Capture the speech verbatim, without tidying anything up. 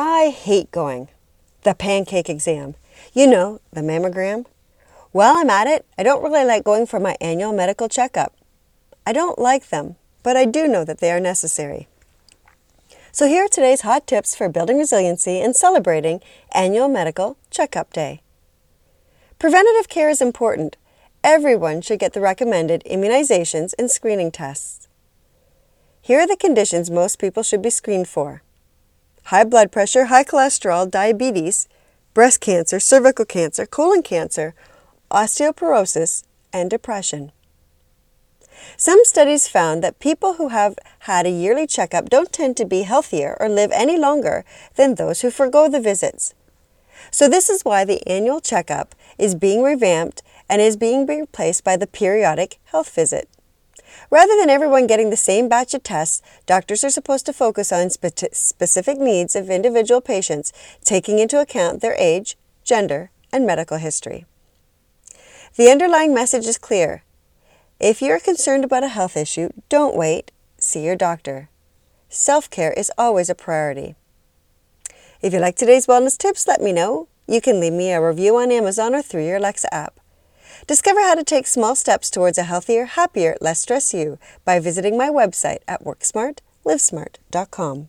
I hate going. The pancake exam. You know, the mammogram. While I'm at it, I don't really like going for my annual medical checkup. I don't like them, but I do know that they are necessary. So here are today's hot tips for building resiliency and celebrating Annual Medical Checkup Day. Preventative care is important. Everyone should get the recommended immunizations and screening tests. Here are the conditions most people should be screened for: high blood pressure, high cholesterol, diabetes, breast cancer, cervical cancer, colon cancer, osteoporosis, and depression. Some studies found that people who have had a yearly checkup don't tend to be healthier or live any longer than those who forgo the visits. So this is why the annual checkup is being revamped and is being replaced by the periodic health visit. Rather than everyone getting the same batch of tests, doctors are supposed to focus on spe- specific needs of individual patients, taking into account their age, gender, and medical history. The underlying message is clear. If you're concerned about a health issue, don't wait. See your doctor. Self-care is always a priority. If you like today's wellness tips, let me know. You can leave me a review on Amazon or through your Alexa app. Discover how to take small steps towards a healthier, happier, less stressed you by visiting my website at work smart live smart dot com.